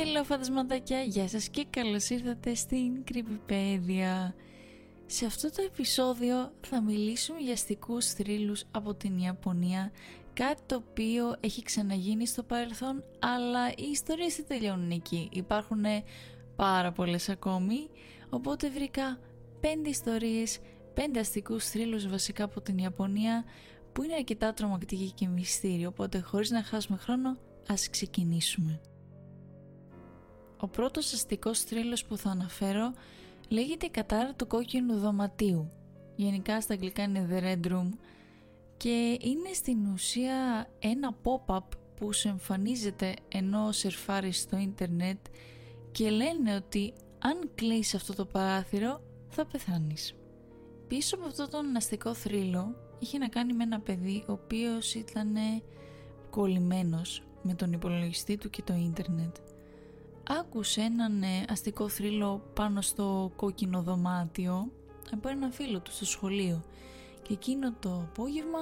Hello φαντασματάκια, γεια σας και καλώς ήρθατε στην Creepypedia. Σε αυτό το επεισόδιο θα μιλήσουμε για αστικούς θρύλους από την Ιαπωνία, κάτι το οποίο έχει ξαναγίνει στο παρελθόν, αλλά οι ιστορίες δεν τελειώνουν εκεί. Υπάρχουν πάρα πολλές ακόμη, οπότε βρήκα 5 ιστορίες, 5 αστικούς θρύλους βασικά από την Ιαπωνία, που είναι αρκετά τρομακτική και μυστήριο, οπότε χωρίς να χάσουμε χρόνο, ας ξεκινήσουμε. Ο πρώτος αστικός θρύλος που θα αναφέρω λέγεται η κατάρα του κόκκινου δωματίου. Γενικά στα αγγλικά είναι The Red Room και είναι στην ουσία ένα pop-up που σου εμφανίζεται ενώ σερφάρεις στο ίντερνετ και λένε ότι αν κλείσεις αυτό το παράθυρο θα πεθάνεις. Πίσω από αυτό τον αστικό θρύλο είχε να κάνει με ένα παιδί ο οποίος ήταν κολλημένος με τον υπολογιστή του και το ίντερνετ. Άκουσε έναν αστικό θρύλο πάνω στο κόκκινο δωμάτιο από έναν φίλο του στο σχολείο και εκείνο το απόγευμα,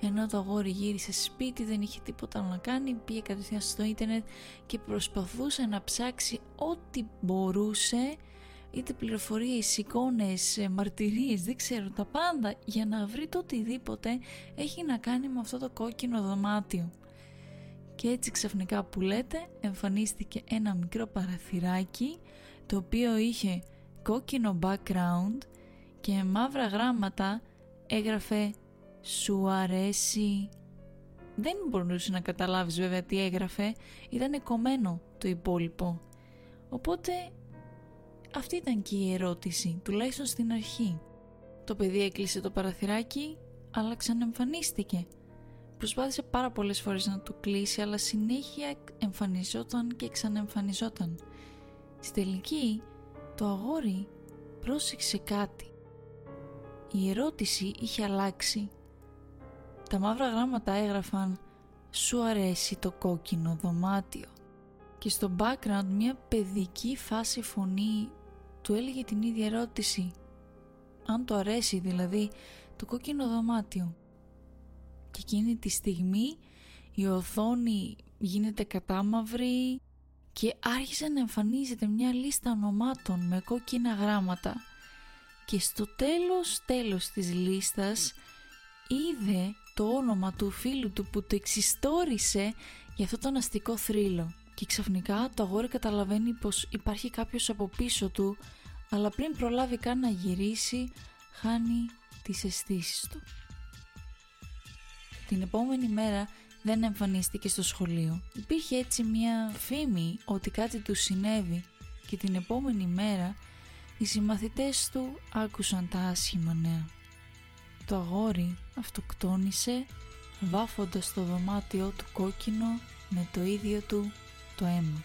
ενώ το αγόρι γύρισε σπίτι, δεν είχε τίποτα να κάνει, πήγε κατευθείαν στο ίντερνετ και προσπαθούσε να ψάξει ό,τι μπορούσε, είτε πληροφορίες, εικόνες, μαρτυρίες, δεν ξέρω, τα πάντα, για να βρει το οτιδήποτε έχει να κάνει με αυτό το κόκκινο δωμάτιο. Και έτσι ξαφνικά που λέτε εμφανίστηκε ένα μικρό παραθυράκι το οποίο είχε κόκκινο background και με μαύρα γράμματα έγραφε «Σου αρέσει». Δεν μπορούσε να καταλάβεις βέβαια τι έγραφε, ήταν κομμένο το υπόλοιπο. Οπότε αυτή ήταν και η ερώτηση, τουλάχιστον στην αρχή. Το παιδί έκλεισε το παραθυράκι αλλά ξαναεμφανίστηκε. Προσπάθησε πάρα πολλές φορές να το κλείσει, αλλά συνέχεια εμφανιζόταν και ξαναεμφανιζόταν. Στη τελική, το αγόρι πρόσεξε κάτι. Η ερώτηση είχε αλλάξει. Τα μαύρα γράμματα έγραφαν «Σου αρέσει το κόκκινο δωμάτιο» και στο background μια παιδική φάση φωνή του έλεγε την ίδια ερώτηση. Αν το αρέσει δηλαδή το κόκκινο δωμάτιο. Και εκείνη τη στιγμή η οθόνη γίνεται κατάμαυρη και άρχισε να εμφανίζεται μια λίστα ονομάτων με κόκκινα γράμματα. Και στο τέλος της λίστας είδε το όνομα του φίλου του που το εξιστόρισε για αυτόν τον αστικό θρύλο. Και ξαφνικά το αγόρι καταλαβαίνει πως υπάρχει κάποιος από πίσω του, αλλά πριν προλάβει καν να γυρίσει χάνει τις αισθήσεις του. Την επόμενη μέρα δεν εμφανίστηκε στο σχολείο. Υπήρχε έτσι μια φήμη ότι κάτι του συνέβη και την επόμενη μέρα οι συμμαθητές του άκουσαν τα άσχημα νέα. Το αγόρι αυτοκτόνησε βάφοντας το δωμάτιό του κόκκινο με το ίδιο του το αίμα.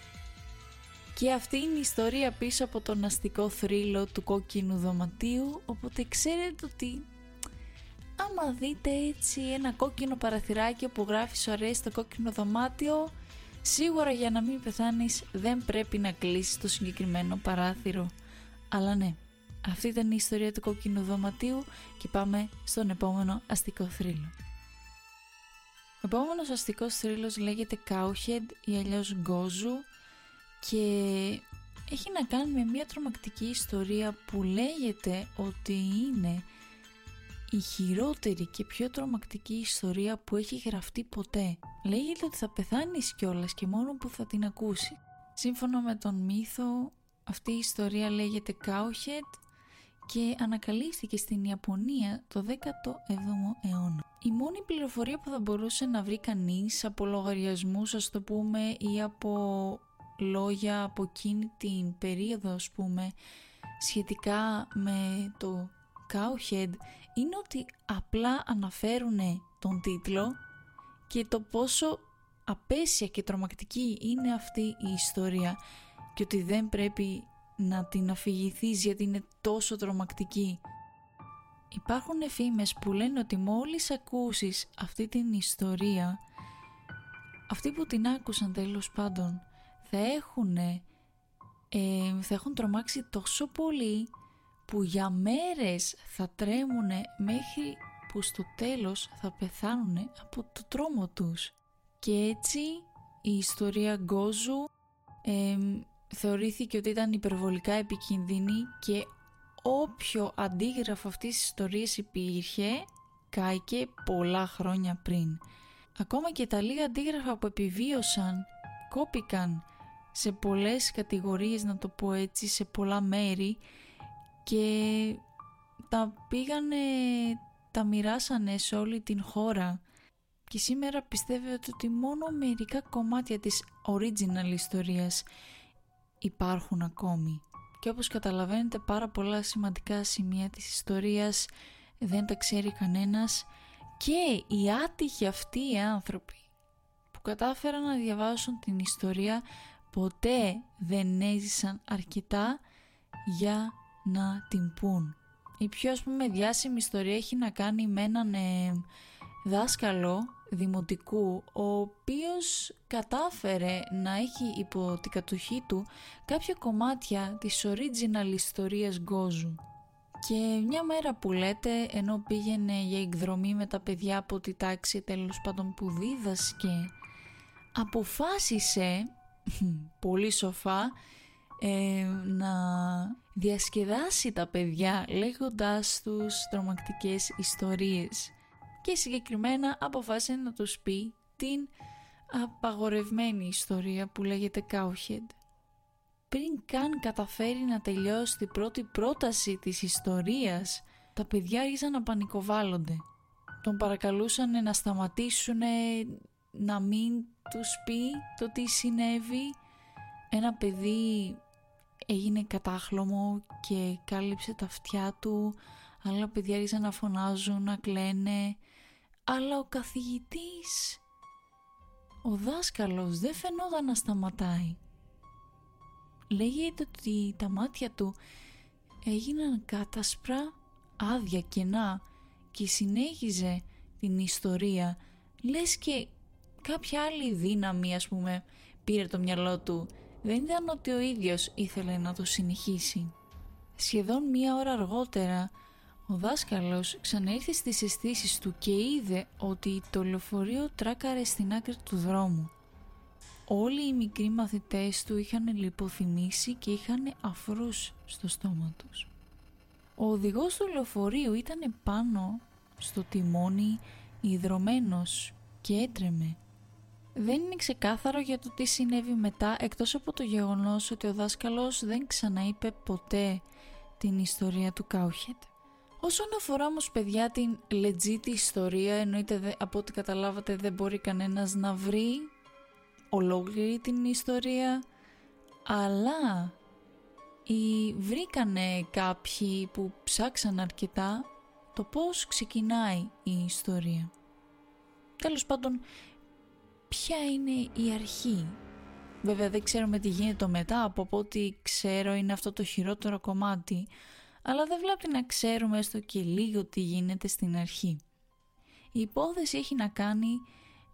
Και αυτή είναι η ιστορία πίσω από τον αστικό θρύλο του κόκκινου δωματίου, οπότε ξέρετε ότι άμα δείτε έτσι ένα κόκκινο παραθυράκι που γράφει «Σου αρέσει το κόκκινο δωμάτιο», σίγουρα για να μην πεθάνεις δεν πρέπει να κλείσεις το συγκεκριμένο παράθυρο. Αλλά ναι, αυτή ήταν η ιστορία του κόκκινου δωματίου και πάμε στον επόμενο αστικό θρύλο. Ο επόμενος αστικός θρύλος λέγεται Cowhead ή αλλιώς Gozu και έχει να κάνει με μια τρομακτική ιστορία που λέγεται ότι είναι η χειρότερη και πιο τρομακτική ιστορία που έχει γραφτεί ποτέ. Λέγεται ότι θα πεθάνεις κιόλας και μόνο που θα την ακούσει. Σύμφωνα με τον μύθο, αυτή η ιστορία λέγεται Cowhead και ανακαλύφθηκε στην Ιαπωνία το 17ο αιώνα. Η μόνη πληροφορία που θα μπορούσε να βρει κανείς από λογαριασμούς, ας το πούμε, ή από λόγια από εκείνη την περίοδο, ας πούμε, σχετικά με το Cowhead είναι ότι απλά αναφέρουνε τον τίτλο και το πόσο απέσια και τρομακτική είναι αυτή η ιστορία και ότι δεν πρέπει να την αφηγηθείς γιατί είναι τόσο τρομακτική. Υπάρχουν φήμες που λένε ότι μόλις ακούσεις αυτή την ιστορία, αυτοί που την άκουσαν τέλος πάντων θα έχουν τρομάξει τόσο πολύ που για μέρες θα τρέμουνε μέχρι που στο τέλος θα πεθάνουνε από το τρόμο τους. Και έτσι η ιστορία Gozu θεωρήθηκε ότι ήταν υπερβολικά επικίνδυνη και όποιο αντίγραφο αυτής της ιστορίας υπήρχε κάηκε πολλά χρόνια πριν. Ακόμα και τα λίγα αντίγραφα που επιβίωσαν κόπηκαν σε πολλές κατηγορίες, να το πω έτσι, σε πολλά μέρη, και τα πήγανε, τα μοιράσανε σε όλη την χώρα. Και σήμερα πιστεύετε ότι μόνο μερικά κομμάτια της original ιστορίας υπάρχουν ακόμη. Και όπως καταλαβαίνετε, πάρα πολλά σημαντικά σημεία της ιστορίας δεν τα ξέρει κανένας, και οι άτυχοι αυτοί οι άνθρωποι που κατάφεραν να διαβάσουν την ιστορία ποτέ δεν έζησαν αρκετά για να την πούν. Η πιο, ας πούμε, διάσημη ιστορία έχει να κάνει με έναν δάσκαλο δημοτικού, ο οποίος κατάφερε να έχει υπό την κατοχή του κάποια κομμάτια της original ιστορίας Gozu. Και μια μέρα που λέτε, ενώ πήγαινε για εκδρομή με τα παιδιά από τη τάξη, τέλος πάντων, που δίδασκε, αποφάσισε πολύ σοφά να διασκεδάσει τα παιδιά λέγοντάς τους τρομακτικές ιστορίες, και συγκεκριμένα αποφάσισε να τους πει την απαγορευμένη ιστορία που λέγεται Cowhead. Πριν καν καταφέρει να τελειώσει την πρώτη πρόταση της ιστορίας, τα παιδιά άρχισαν να πανικοβάλλονται. Τον παρακαλούσαν να σταματήσουν, να μην τους πει το τι συνέβη. Ένα παιδί έγινε κατάχλωμο και κάλυψε τα αυτιά του. Άλλα παιδιά άρχισαν να φωνάζουν, να κλαίνε. Αλλά ο καθηγητής, ο δάσκαλος, δεν φαινόταν να σταματάει. Λέγεται ότι τα μάτια του έγιναν κάτασπρα, άδεια, κενά, και συνέχιζε την ιστορία. Λες και κάποια άλλη δύναμη, ας πούμε, πήρε το μυαλό του. Δεν ήταν ότι ο ίδιος ήθελε να το συνεχίσει. Σχεδόν μία ώρα αργότερα, ο δάσκαλος ξαναήρθε στις αισθήσεις του και είδε ότι το λεωφορείο τράκαρε στην άκρη του δρόμου. Όλοι οι μικροί μαθητές του είχαν λιποθυμήσει και είχαν αφρούς στο στόμα τους. Ο οδηγός του λεωφορείου ήταν πάνω στο τιμόνι, ιδρωμένος, και έτρεμε. Δεν είναι ξεκάθαρο για το τι συνέβη μετά, εκτός από το γεγονός ότι ο δάσκαλος δεν ξαναείπε ποτέ την ιστορία του Cowhead. Όσον αφορά όμως, παιδιά, την legit ιστορία, εννοείται, από ό,τι καταλάβατε, δεν μπορεί κανένας να βρει ολόκληρη την ιστορία, αλλά βρήκανε κάποιοι που ψάξαν αρκετά το πώς ξεκινάει η ιστορία. Τέλος πάντων, ποια είναι η αρχή. Βέβαια δεν ξέρουμε τι γίνεται μετά, από ό,τι ξέρω είναι αυτό το χειρότερο κομμάτι, αλλά δεν βλάπτει να ξέρουμε έστω και λίγο τι γίνεται στην αρχή. Η υπόθεση έχει να κάνει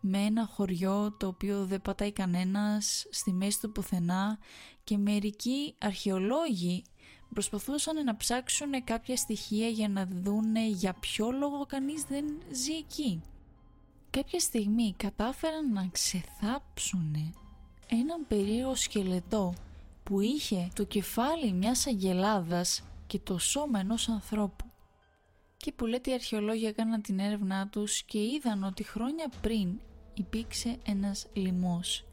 με ένα χωριό το οποίο δεν πατάει κανένας, στη μέση του πουθενά, και μερικοί αρχαιολόγοι προσπαθούσαν να ψάξουν κάποια στοιχεία για να δούνε για ποιο λόγο κανείς δεν ζει εκεί. Κάποια στιγμή κατάφεραν να ξεθάψουν έναν περίεργο σκελετό που είχε το κεφάλι μιας αγελάδας και το σώμα ενός ανθρώπου. Και που λέτε, οι αρχαιολόγοι έκαναν την έρευνά τους και είδαν ότι χρόνια πριν υπήρξε ένας λοιμός.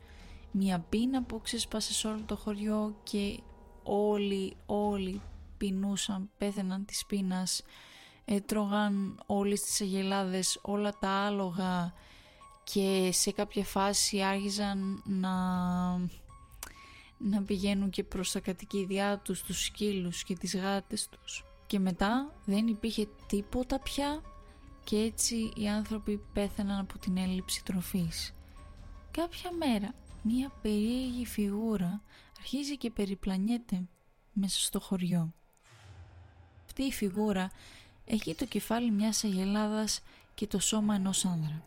Μια πείνα που ξεσπάσε σε όλο το χωριό και όλοι πεινούσαν, πέθαιναν της πείνας, έτρωγαν όλες τις αγελάδες, όλα τα άλογα, και σε κάποια φάση άρχιζαν να πηγαίνουν και προς τα κατοικίδια τους, τους σκύλους και τις γάτες τους. Και μετά δεν υπήρχε τίποτα πια, και έτσι οι άνθρωποι πέθαναν από την έλλειψη τροφής. Κάποια μέρα μια περίεργη φιγούρα αρχίζει και περιπλανιέται μέσα στο χωριό. Αυτή η φιγούρα έχει το κεφάλι μιας αγελάδας και το σώμα ενός άνδρα.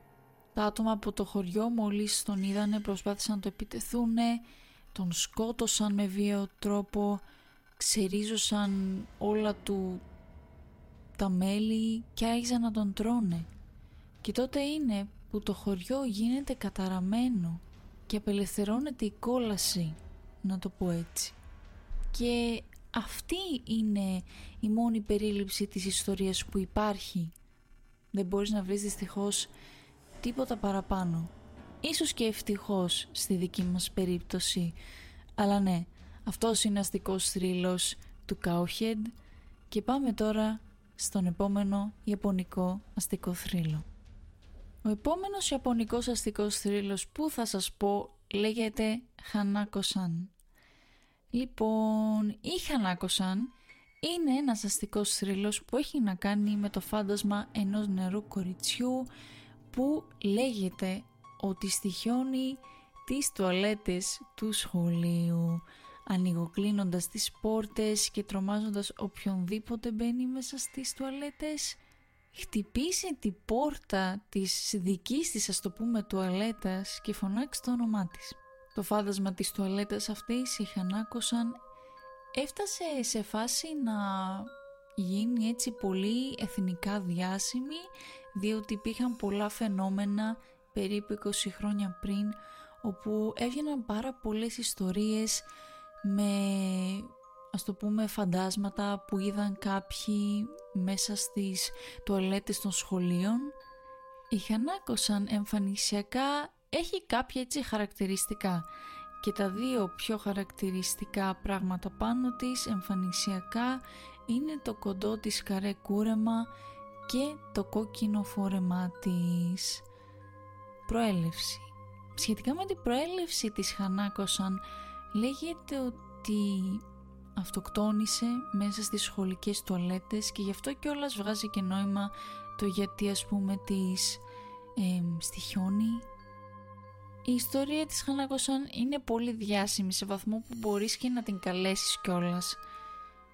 Τα άτομα από το χωριό, μόλις τον είδανε, προσπάθησαν να το επιτεθούν, τον σκότωσαν με βίαιο τρόπο, ξερίζωσαν όλα του τα μέλη και άρχιζαν να τον τρώνε. Και τότε είναι που το χωριό γίνεται καταραμένο και απελευθερώνεται η κόλαση να το πω έτσι. Και αυτή είναι η μόνη περίληψη της ιστορίας που υπάρχει. Δεν μπορείς να βρεις δυστυχώς τίποτα παραπάνω. Ίσως και ευτυχώς στη δική μας περίπτωση. Αλλά ναι, αυτός είναι αστικός θρύλος του Cowhead. Και πάμε τώρα στον επόμενο ιαπωνικό αστικό θρύλο. Ο επόμενος ιαπωνικός αστικός θρύλος που θα σας πω λέγεται Hanako-san. Λοιπόν, η Hanako-san είναι ένας αστικός θρύλος που έχει να κάνει με το φάντασμα ενός νεαρού κοριτσιού που λέγεται ότι στοιχιώνει τις τουαλέτες του σχολείου, ανοιγοκλίνοντας τις πόρτες και τρομάζοντας οποιονδήποτε μπαίνει μέσα στις τουαλέτες. Χτυπήσε την πόρτα της δικής της, ας το πούμε, τουαλέτας και φωνάξει το όνομά της. Το φάντασμα της τουαλέτας αυτής, η Hanako-san, έφτασε σε φάση να γίνει έτσι πολύ εθνικά διάσημη, διότι υπήρχαν πολλά φαινόμενα περίπου 20 χρόνια πριν, όπου έβγαιναν πάρα πολλές ιστορίες με, ας το πούμε, φαντάσματα που είδαν κάποιοι μέσα στις τουαλέτες των σχολείων. Η Hanako-san εμφανισιακά έχει κάποια έτσι χαρακτηριστικά, και τα δύο πιο χαρακτηριστικά πράγματα πάνω της εμφανισιακά είναι το κοντό της καρέ κούρεμα και το κόκκινο φόρεμά της. Προέλευση. Σχετικά με την προέλευση της Hanako-san, λέγεται ότι αυτοκτόνησε μέσα στις σχολικές τουαλέτες και γι' αυτό κιόλας βγάζει και νόημα το γιατί, ας πούμε, της στοιχιώνει. Η ιστορία της Hanako-san είναι πολύ διάσημη σε βαθμό που μπορείς και να την καλέσεις κιόλας.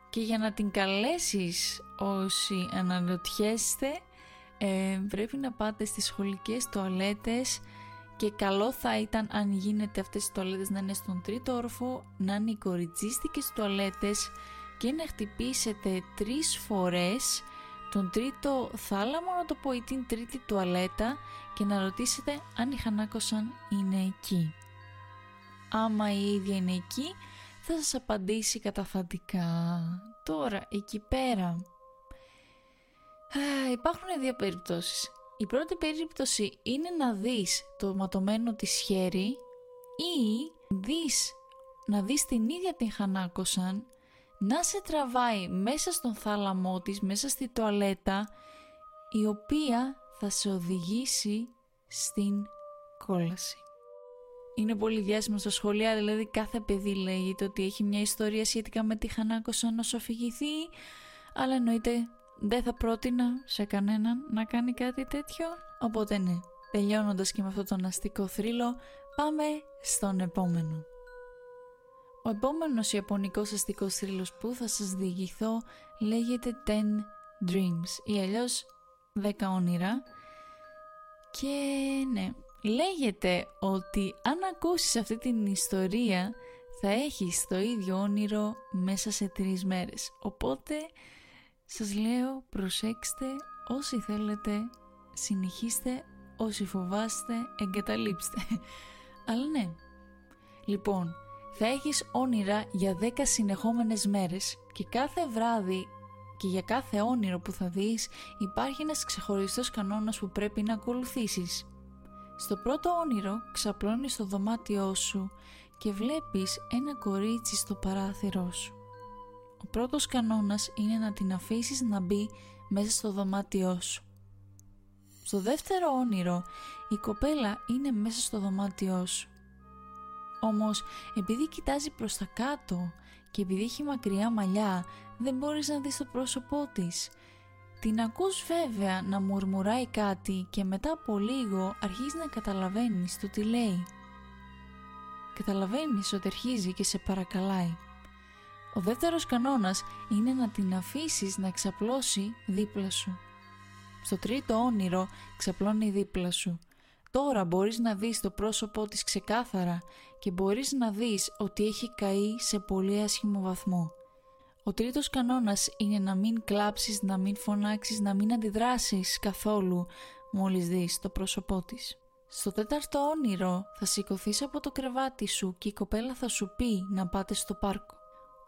Και για να την καλέσεις, όσοι αναρωτιέστε, πρέπει να πάτε στις σχολικές τουαλέτες. Και καλό θα ήταν, αν γίνεται, αυτές οι τουαλέτες να είναι στον τρίτο όροφο, να είναι οι κοριτσίστικες τουαλέτες, και να χτυπήσετε 3 φορές τον τρίτο θάλαμο, να το πω, ή την τρίτη τουαλέτα, και να ρωτήσετε αν η Hanako-san είναι εκεί. Άμα η ίδια είναι εκεί, θα σας απαντήσει καταφαντικά. Τώρα, εκεί πέρα υπάρχουν 2 περιπτώσεις. Η πρώτη περίπτωση είναι να δεις το ματωμένο της χέρι ή να δεις την ίδια την Hanako-san να σε τραβάει μέσα στον θάλαμό της, μέσα στη τουαλέτα, η οποία θα σε οδηγήσει στην κόλαση. Είναι πολύ διάσημο στα σχολεία, δηλαδή κάθε παιδί λέγεται ότι έχει μια ιστορία σχετικά με τη Hanako-san όσο αφηγηθεί, αλλά εννοείται δεν θα πρότεινα σε κανέναν να κάνει κάτι τέτοιο. Οπότε ναι, τελειώνοντας και με αυτό τον αστικό θρύλο, πάμε στον επόμενο. Ο επόμενος ιαπωνικός αστικός θρύλος που θα σας διηγηθώ λέγεται 10 dreams ή αλλιώς 10 όνειρα. Και ναι, λέγεται ότι αν ακούσεις αυτή την ιστορία θα έχεις το ίδιο όνειρο μέσα σε 3 μέρες. Οπότε σας λέω, προσέξτε, όσοι θέλετε συνεχίστε, όσοι φοβάστε εγκαταλείψτε. Αλλά ναι, λοιπόν, θα έχεις όνειρα για 10 συνεχόμενες μέρες και κάθε βράδυ και για κάθε όνειρο που θα δεις υπάρχει ένας ξεχωριστός κανόνας που πρέπει να ακολουθήσεις. Στο πρώτο όνειρο ξαπλώνεις στο δωμάτιό σου και βλέπεις ένα κορίτσι στο παράθυρό σου. Ο πρώτος κανόνας είναι να την αφήσεις να μπει μέσα στο δωμάτιό σου. Στο δεύτερο όνειρο η κοπέλα είναι μέσα στο δωμάτιό σου. Όμως επειδή κοιτάζει προς τα κάτω και επειδή έχει μακριά μαλλιά δεν μπορείς να δεις το πρόσωπό της. Την ακούς βέβαια να μουρμουράει κάτι και μετά από λίγο αρχίζει να καταλαβαίνεις το τι λέει. Καταλαβαίνεις ότι αρχίζει και σε παρακαλάει. Ο δεύτερος κανόνας είναι να την αφήσεις να ξαπλώσει δίπλα σου. Στο τρίτο όνειρο ξαπλώνει δίπλα σου. Τώρα μπορείς να δεις το πρόσωπό της ξεκάθαρα και μπορείς να δεις ότι έχει καεί σε πολύ άσχημο βαθμό. Ο τρίτος κανόνας είναι να μην κλάψεις, να μην φωνάξεις, να μην αντιδράσεις καθόλου μόλις δεις το πρόσωπό της. Στο τέταρτο όνειρο θα σηκωθείς από το κρεβάτι σου και η κοπέλα θα σου πει να πάτε στο πάρκο.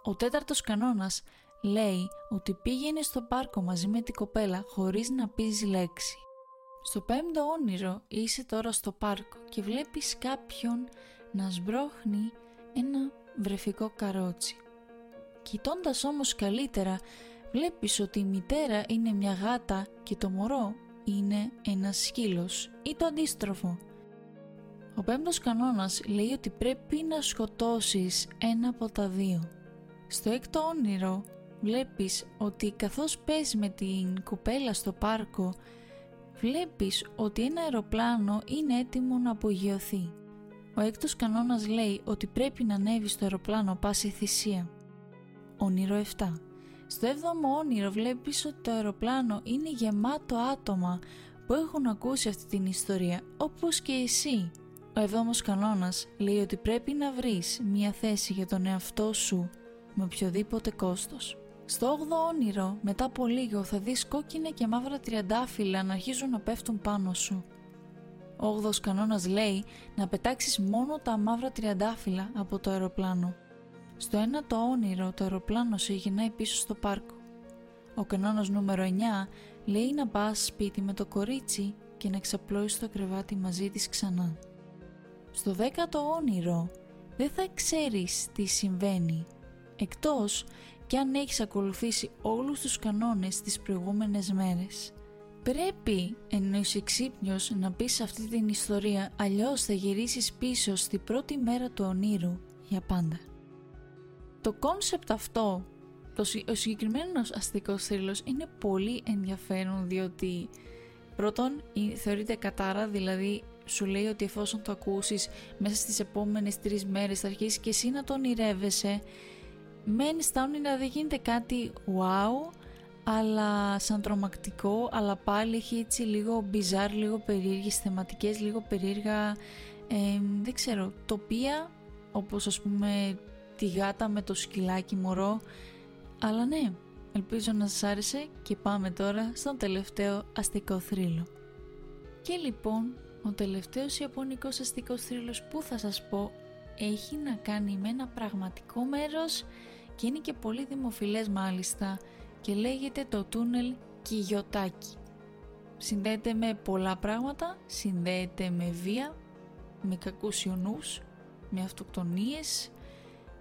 Ο τέταρτος κανόνας λέει ότι πήγαινε στο πάρκο μαζί με την κοπέλα χωρίς να πεις λέξη. Στο πέμπτο όνειρο είσαι τώρα στο πάρκο και βλέπεις κάποιον να σμπρώχνει ένα βρεφικό καρότσι. Κοιτώντας όμως καλύτερα βλέπεις ότι η μητέρα είναι μια γάτα και το μωρό είναι ένας σκύλος ή το αντίστροφο. Ο πέμπτος κανόνας λέει ότι πρέπει να σκοτώσεις ένα από τα δύο. Στο έκτο όνειρο βλέπεις ότι καθώς πες με την κοπέλα στο πάρκο βλέπεις ότι ένα αεροπλάνο είναι έτοιμο να απογειωθεί. Ο έκτος κανόνας λέει ότι πρέπει να ανέβεις στο αεροπλάνο πάση θυσία. Όνειρο 7. Στο 7ο όνειρο βλέπεις ότι το αεροπλάνο είναι γεμάτο άτομα που έχουν ακούσει αυτή την ιστορία, όπως και εσύ. Ο 7ος κανόνας λέει ότι πρέπει να βρεις μια θέση για τον εαυτό σου με οποιοδήποτε κόστος. Στο 8ο όνειρο, μετά από λίγο θα δεις κόκκινα και μαύρα τριαντάφυλλα να αρχίζουν να πέφτουν πάνω σου. Ο 8ος κανόνας λέει να πετάξεις μόνο τα μαύρα τριαντάφυλλα από το αεροπλάνο. Στο 9ο όνειρο το αεροπλάνο σε γυρνάει πίσω στο πάρκο. Ο κανόνας νούμερο 9 λέει να πας σπίτι με το κορίτσι και να ξαπλώεις στο κρεβάτι μαζί της ξανά. Στο 10ο όνειρο δεν θα ξέρεις τι συμβαίνει, εκτός και αν έχεις ακολουθήσει όλους τους κανόνες τις προηγούμενες μέρες. Πρέπει, ενώ είσαι ξύπνιος, να πεις αυτή την ιστορία, αλλιώς θα γυρίσεις πίσω στη πρώτη μέρα του ονείρου για πάντα. Το κόνσεπτ αυτό, ο συγκεκριμένος αστικός θρύλος, είναι πολύ ενδιαφέρον διότι πρώτον θεωρείται κατάρα, δηλαδή σου λέει ότι εφόσον το ακούσεις μέσα στις επόμενες 3 μέρες θα αρχίσεις και εσύ να το ονειρεύεσαι. Μένει στα όνειρα, δεν γίνεται κάτι wow, αλλά σαν τρομακτικό, αλλά πάλι έχει έτσι λίγο bizarre, λίγο περίεργες θεματικές, λίγο περίεργα, δεν ξέρω, τοπία, όπως ας πούμε τη γάτα με το σκυλάκι μωρό. Αλλά ναι, ελπίζω να σας άρεσε και πάμε τώρα στον τελευταίο αστικό θρύλο. Και λοιπόν, ο τελευταίος ιαπωνικός αστικός θρύλος που θα σας πω έχει να κάνει με ένα πραγματικό μέρος και είναι και πολύ δημοφιλές μάλιστα και λέγεται το τούνελ Κιγιοτάκι. Συνδέεται με πολλά πράγματα, συνδέεται με βία, με κακούς ιονούς, με αυτοκτονίες,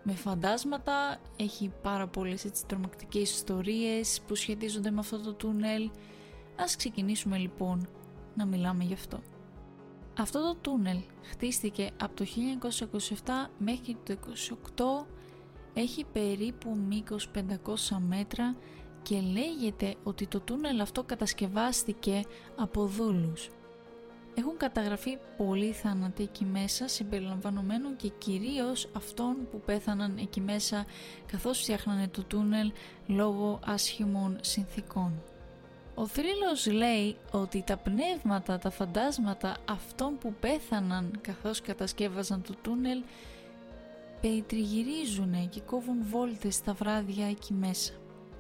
με φαντάσματα, έχει πάρα πολλές έτσι τρομακτικές ιστορίες που σχετίζονται με αυτό το τούνελ. Ας ξεκινήσουμε λοιπόν να μιλάμε γι' αυτό. Αυτό το τούνελ χτίστηκε από το 1927 μέχρι το 1928, έχει περίπου μήκος 500 μέτρα και λέγεται ότι το τούνελ αυτό κατασκευάστηκε από δούλους. Έχουν καταγραφεί πολλοί θάνατοι εκεί μέσα, συμπεριλαμβανομένων και κυρίως αυτών που πέθαναν εκεί μέσα καθώς φτιάχνανε το τούνελ λόγω άσχημων συνθήκων. Ο θρύλος λέει ότι τα πνεύματα, τα φαντάσματα αυτών που πέθαναν καθώς κατασκεύαζαν το τούνελ περιτριγυρίζουν και κόβουν βόλτες τα βράδια εκεί μέσα.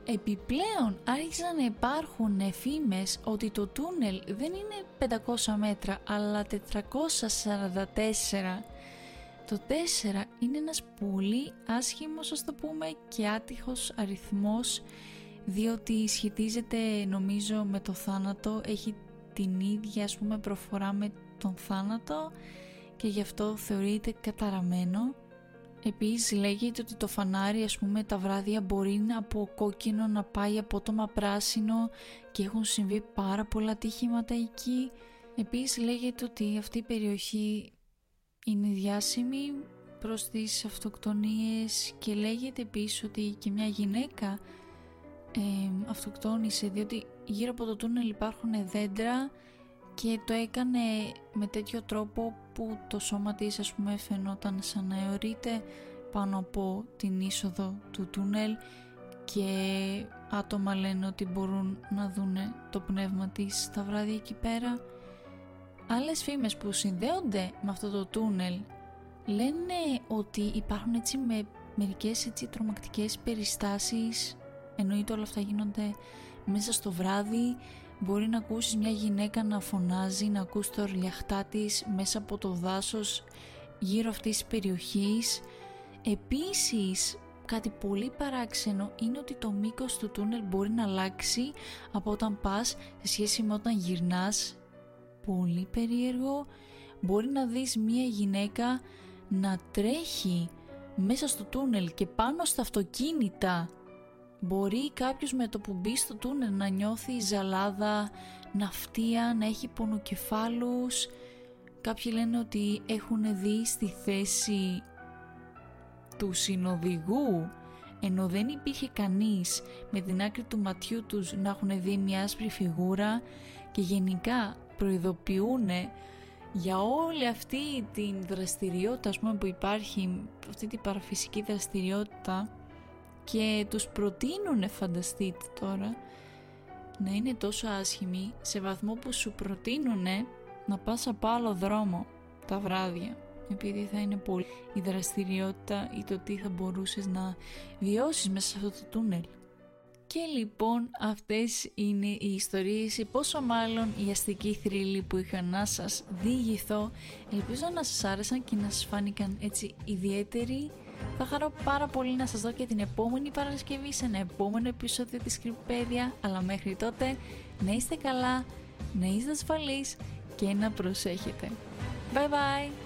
Επιπλέον άρχισαν να υπάρχουν εφήμες ότι το τούνελ δεν είναι 500 μέτρα αλλά 444. Το 4 είναι ένας πολύ άσχημος, ας το πούμε, και άτυχος αριθμός, διότι σχετίζεται νομίζω με το θάνατο, έχει την ίδια ας πούμε προφορά με τον θάνατο και γι' αυτό θεωρείται καταραμένο. Επίσης λέγεται ότι το φανάρι ας πούμε τα βράδια μπορεί από κόκκινο να πάει απότομα πράσινο και έχουν συμβεί πάρα πολλά ατυχήματα εκεί. Επίσης λέγεται ότι αυτή η περιοχή είναι διάσημη προς τις αυτοκτονίες και λέγεται επίσης ότι και μια γυναίκα αυτοκτόνησε διότι γύρω από το τούνελ υπάρχουν δέντρα και το έκανε με τέτοιο τρόπο που το σώμα της ας πούμε φαινόταν σαν να αιωρείται πάνω από την είσοδο του τούνελ και άτομα λένε ότι μπορούν να δούνε το πνεύμα της τα βράδια εκεί πέρα. Άλλες φήμες που συνδέονται με αυτό το τούνελ λένε ότι υπάρχουν έτσι με μερικές έτσι τρομακτικές περιστάσεις. Εννοείται όλα αυτά γίνονται μέσα στο βράδυ Μπορεί να ακούσεις μια γυναίκα να φωνάζει, να ακούς το ορλιαχτά της μέσα από το δάσος γύρω αυτής της περιοχής. Επίσης, κάτι πολύ παράξενο είναι ότι το μήκος του τούνελ μπορεί να αλλάξει από όταν πας σε σχέση με όταν γυρνάς. Πολύ περίεργο. Μπορεί να δεις μια γυναίκα να τρέχει μέσα στο τούνελ και πάνω στα αυτοκίνητα. Μπορεί κάποιος με το που μπει στο τούνελ να νιώθει ζαλάδα, ναυτία, να έχει πονοκεφάλους. Κάποιοι λένε ότι έχουν δει στη θέση του συνοδηγού, ενώ δεν υπήρχε κανείς, με την άκρη του ματιού τους να έχουν δει μια άσπρη φιγούρα. Και γενικά προειδοποιούν για όλη αυτή την δραστηριότητα, ας πούμε, που υπάρχει, αυτή την παραφυσική δραστηριότητα, και τους προτείνουν, φανταστείτε τώρα, να είναι τόσο άσχημοι σε βαθμό που σου προτείνουν να πας από άλλο δρόμο τα βράδια, επειδή θα είναι πολύ η δραστηριότητα ή το τι θα μπορούσες να βιώσεις μέσα σε αυτό το τούνελ. Και λοιπόν αυτές είναι οι ιστορίες, πόσο μάλλον οι αστικοί θρύλοι που είχα να σας διηγηθώ. Ελπίζω να σας άρεσαν και να σας φάνηκαν έτσι ιδιαίτεροι. Θα χαρώ πάρα πολύ να σας δω και την επόμενη Παρασκευή σε ένα επόμενο επεισόδιο της Creepypedia. Αλλά μέχρι τότε να είστε καλά, να είστε ασφαλείς και να προσέχετε. Bye bye!